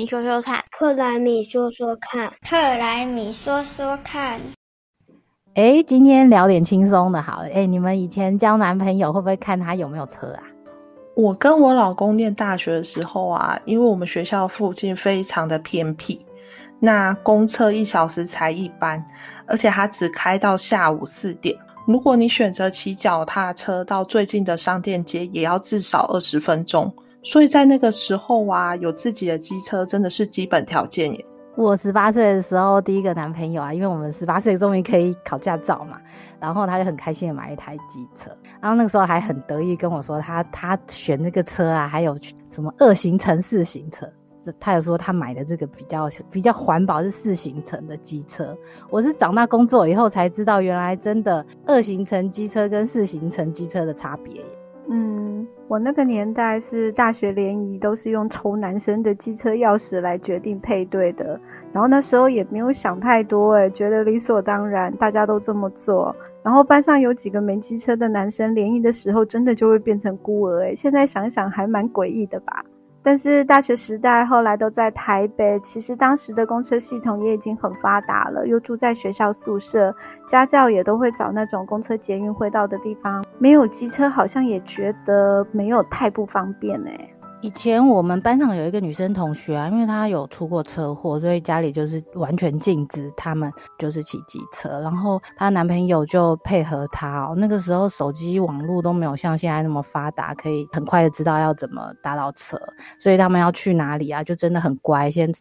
你说说看。克莱米说说看。克莱米说说看。哎，今天聊点轻松的好了。哎，你们以前交男朋友会不会看他有没有车啊？我跟我老公念大学的时候啊，因为我们学校附近非常的偏僻，那公车1小时才一班，而且他只开到下午4点。如果你选择骑脚踏车到最近的商店街，也要至少20分钟。所以在那个时候啊，有自己的机车真的是基本条件耶。我18岁的时候第一个男朋友啊，因为我们18岁终于可以考驾照嘛，然后他就很开心的买一台机车，然后那个时候还很得意跟我说他选那个车啊，还有什么2型乘4型车，他有说他买的这个比较环保是4型乘的机车。我是长大工作以后才知道，原来真的2型乘机车跟4型乘机车的差别。我那个年代是大学联谊都是用抽男生的机车钥匙来决定配对的，然后那时候也没有想太多觉得理所当然，大家都这么做。然后班上有几个没机车的男生，联谊的时候真的就会变成孤儿现在想想还蛮诡异的吧。但是大学时代后来都在台北，其实当时的公车系统也已经很发达了，又住在学校宿舍，家教也都会找那种公车捷运会到的地方，没有机车好像也觉得没有太不方便以前我们班上有一个女生同学啊，因为她有出过车祸，所以家里就是完全禁止他们就是骑机车，然后她男朋友就配合她那个时候手机网络都没有像现在那么发达，可以很快的知道要怎么搭到车，所以他们要去哪里啊，就真的很乖，先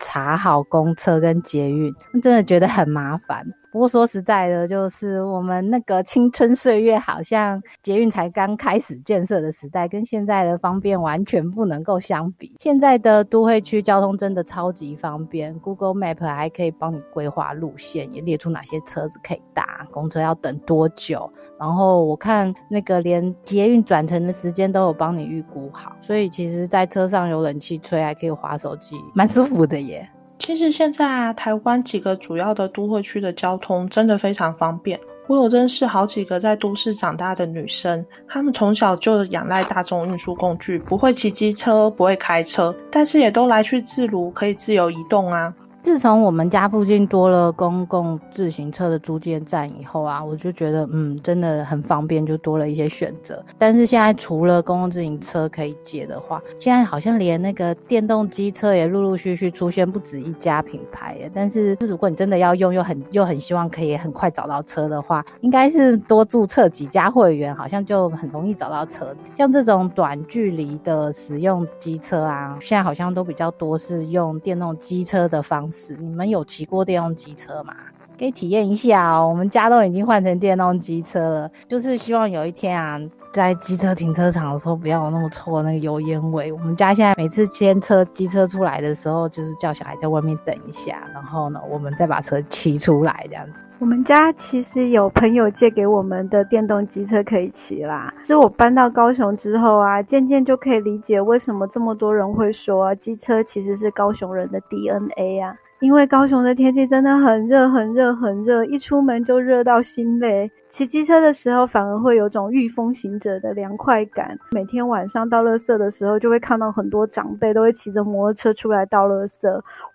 查好公车跟捷运，真的觉得很麻烦。不过说实在的，就是我们那个青春岁月好像捷运才刚开始建设的时代，跟现在的方便完全不能够相比。现在的都会区交通真的超级方便， Google Map 还可以帮你规划路线，也列出哪些车子可以搭，公车要等多久，然后我看那个连捷运转乘的时间都有帮你预估好，所以其实在车上有冷气吹，还可以滑手机，蛮舒服的耶。其实现在台湾几个主要的都会区的交通真的非常方便。我有认识好几个在都市长大的女生，她们从小就仰赖大众运输工具，不会骑机车，不会开车，但是也都来去自如，可以自由移动啊。自从我们家附近多了公共自行车的租借站以后啊，我就觉得真的很方便，就多了一些选择。但是现在除了公共自行车可以借的话，现在好像连那个电动机车也陆陆续续出现不止一家品牌但是如果你真的要用又很希望可以很快找到车的话，应该是多注册几家会员，好像就很容易找到车。像这种短距离的使用机车啊，现在好像都比较多是用电动机车的方式。你们有骑过电动机车吗？可以体验一下我们家都已经换成电动机车了，就是希望有一天在机车停车场的时候不要有那么臭的那个油烟味。我们家现在每次牵机车出来的时候，就是叫小孩在外面等一下，然后呢我们再把车骑出来这样子。我们家其实有朋友借给我们的电动机车可以骑啦。是我搬到高雄之后渐渐就可以理解为什么这么多人会说机车其实是高雄人的 DNA 因为高雄的天气真的很热很热很热，一出门就热到心累，骑机车的时候反而会有种御风行者的凉快感。每天晚上倒垃圾的时候，就会看到很多长辈都会骑着摩托车出来倒垃圾。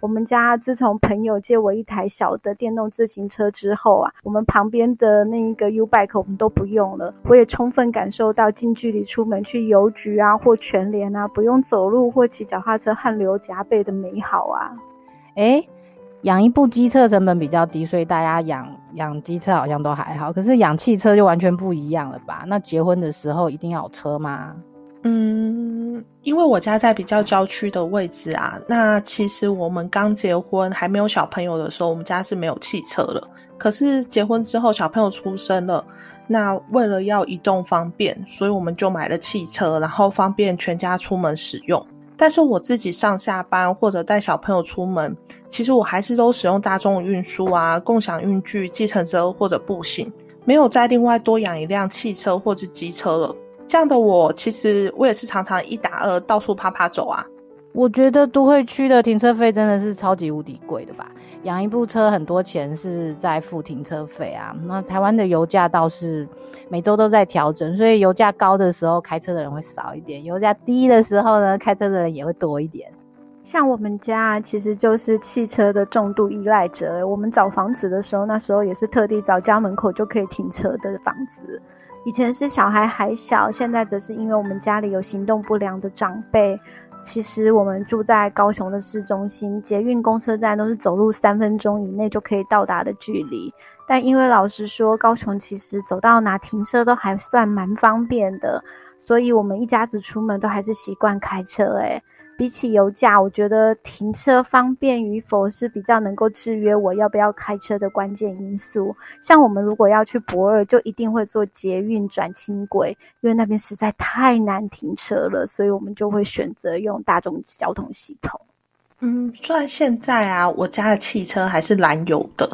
我们家自从朋友借我一台小的电动自行车之后我们旁边的那一个 U-bike 我们都不用了。我也充分感受到近距离出门去邮局或全联不用走路或骑脚踏车汗流浃背的美好养一部机车成本比较低，所以大家养机车好像都还好，可是养汽车就完全不一样了吧？那结婚的时候一定要有车吗？因为我家在比较郊区的位置那其实我们刚结婚还没有小朋友的时候，我们家是没有汽车了。可是结婚之后小朋友出生了，那为了要移动方便，所以我们就买了汽车，然后方便全家出门使用。但是我自己上下班或者带小朋友出门，其实我还是都使用大众运输共享运具、计程车或者步行，没有再另外多养一辆汽车或者机车了。这样的我，其实我也是常常一打二到处啪走我觉得都会区的停车费真的是超级无敌贵的吧，养一部车很多钱是在付停车费那台湾的油价倒是每周都在调整，所以油价高的时候开车的人会少一点，油价低的时候呢开车的人也会多一点。像我们家其实就是汽车的重度依赖者，我们找房子的时候，那时候也是特地找家门口就可以停车的房子。以前是小孩还小，现在则是因为我们家里有行动不良的长辈，其实我们住在高雄的市中心，捷运公车站都是走路3分钟以内就可以到达的距离。但因为老实说，高雄其实走到哪停车都还算蛮方便的，所以我们一家子出门都还是习惯开车欸。比起油价，我觉得停车方便与否是比较能够制约我要不要开车的关键因素。像我们如果要去博二，就一定会坐捷运转轻轨，因为那边实在太难停车了，所以我们就会选择用大众交通系统。虽然现在啊，我家的汽车还是燃油的，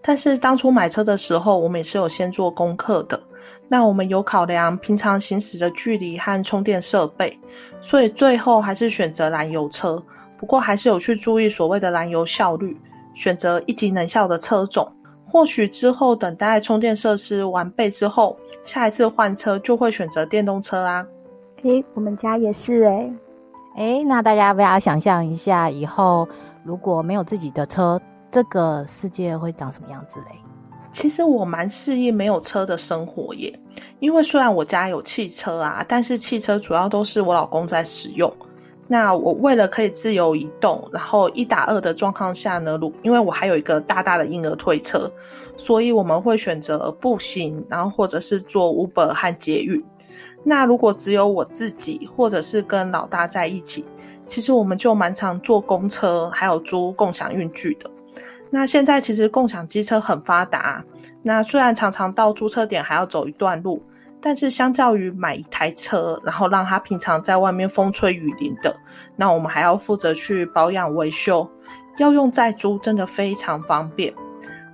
但是当初买车的时候，我们也是有先做功课的。那我们有考量平常行驶的距离和充电设备，所以最后还是选择燃油车。不过还是有去注意所谓的燃油效率，选择一级能效的车种。或许之后等待充电设施完备之后，下一次换车就会选择电动车啦。我们家也是那大家不要想象一下，以后如果没有自己的车，这个世界会长什么样子嘞？其实我蛮适应没有车的生活耶，因为虽然我家有汽车啊，但是汽车主要都是我老公在使用。那我为了可以自由移动，然后1打2的状况下呢，因为我还有一个大大的婴儿推车，所以我们会选择步行，然后或者是坐 Uber 和捷运。那如果只有我自己或者是跟老大在一起，其实我们就蛮常坐公车，还有租共享运具的。那现在其实共享机车很发达，那虽然常常到租车点还要走一段路，但是相较于买一台车，然后让它平常在外面风吹雨淋的，那我们还要负责去保养维修，要用再租真的非常方便。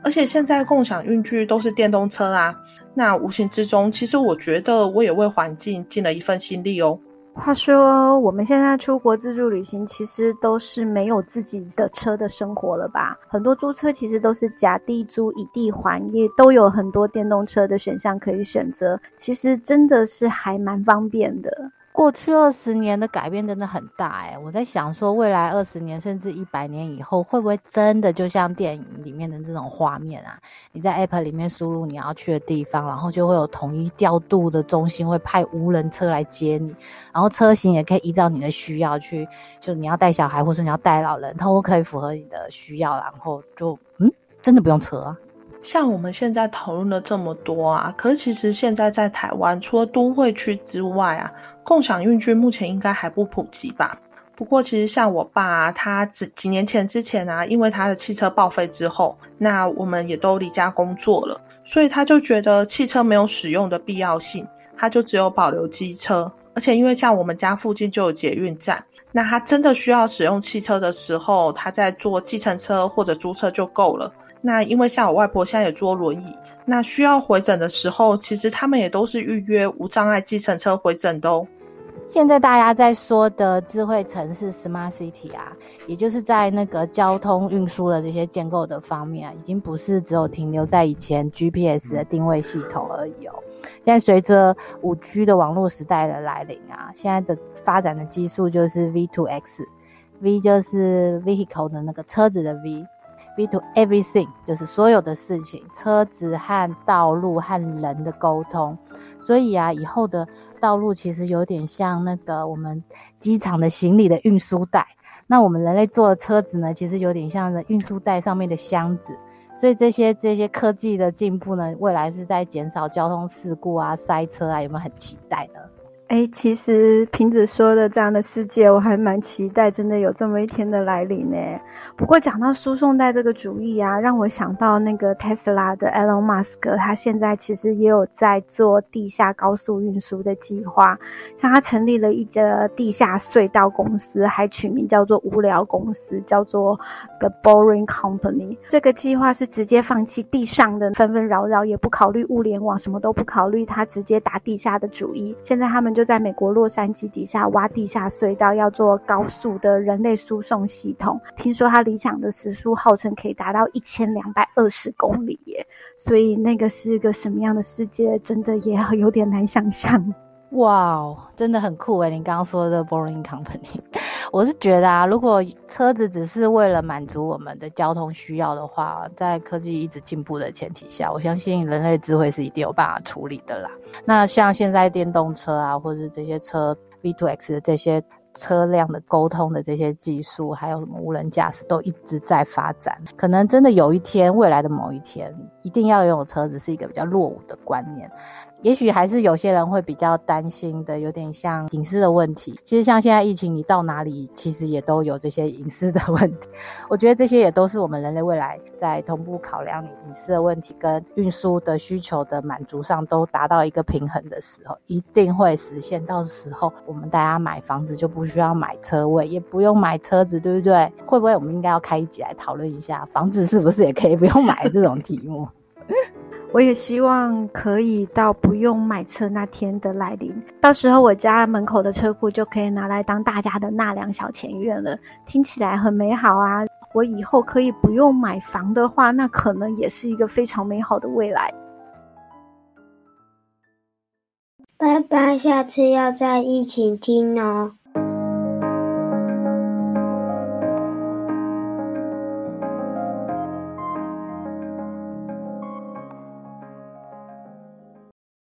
而且现在共享运具都是电动车啦，那无形之中，其实我觉得我也为环境尽了一份心力哦。话说我们现在出国自助旅行，其实都是没有自己的车的生活了吧，很多租车其实都是甲地租乙地还，也都有很多电动车的选项可以选择，其实真的是还蛮方便的。过去20年的改变真的很大欸，我在想说未来20年甚至100年以后，会不会真的就像电影里面的这种画面啊，你在 App 里面输入你要去的地方，然后就会有统一调度的中心会派无人车来接你，然后车型也可以依照你的需要去，就你要带小孩或是你要带老人，它都可以符合你的需要，然后就真的不用车啊。像我们现在讨论了这么多啊，可是其实现在在台湾除了都会区之外啊，共享运具目前应该还不普及吧。不过其实像我爸啊，他几年前啊，因为他的汽车报废之后，那我们也都离家工作了，所以他就觉得汽车没有使用的必要性，他就只有保留机车。而且因为像我们家附近就有捷运站，那他真的需要使用汽车的时候，他在坐计程车或者租车就够了。那因为像我外婆现在也坐轮椅，那需要回诊的时候，其实他们也都是预约无障碍计程车回诊的哦。现在大家在说的智慧城市 Smart City 啊，也就是在那个交通运输的这些建构的方面啊，已经不是只有停留在以前 GPS 的定位系统而已哦。现在随着 5G 的网络时代的来临啊，现在的发展的技术就是 V2X， V 就是 vehicle 的那个车子的 V， V to everything 就是所有的事情，车子和道路和人的沟通。所以啊，以后的道路其实有点像那个我们机场的行李的运输带，那我们人类坐的车子呢，其实有点像运输带上面的箱子。所以这些科技的进步呢，未来是在减少交通事故啊、塞车啊，有没有很期待呢？其实瓶子说的这样的世界，我还蛮期待真的有这么一天的来临呢。不过讲到输送带这个主意啊，让我想到那个 Tesla 的 Elon Musk， 他现在其实也有在做地下高速运输的计划，像他成立了一家地下隧道公司，还取名叫做无聊公司，叫做 The Boring Company。 这个计划是直接放弃地上的纷纷扰扰，也不考虑物联网，什么都不考虑，他直接打地下的主意。现在他们就在美国洛杉矶底下挖地下隧道，要做高速的人类输送系统。听说它理想的时速号称可以达到1220公里耶，所以那个是个什么样的世界，真的也有点难想象。哇，真的很酷耶，你刚刚说的 Boring Company 我是觉得啊，如果车子只是为了满足我们的交通需要的话，在科技一直进步的前提下，我相信人类智慧是一定有办法处理的啦。那像现在电动车啊，或是这些车 V2X 的这些车辆的沟通的这些技术，还有什么无人驾驶都一直在发展，可能真的有一天，未来的某一天一定要拥有车子是一个比较落伍的观念。也许还是有些人会比较担心的，有点像隐私的问题。其实像现在疫情，你到哪里其实也都有这些隐私的问题。我觉得这些也都是我们人类未来在同步考量你隐私的问题跟运输的需求的满足上都达到一个平衡的时候，一定会实现。到时候我们大家买房子就不需要买车位，也不用买车子，对不对？会不会我们应该要开一集来讨论一下，房子是不是也可以不用买这种题目？我也希望可以到不用买车那天的来临，到时候我家门口的车库就可以拿来当大家的纳凉小前院了，听起来很美好啊。我以后可以不用买房的话，那可能也是一个非常美好的未来。爸爸下次要在一起听哦。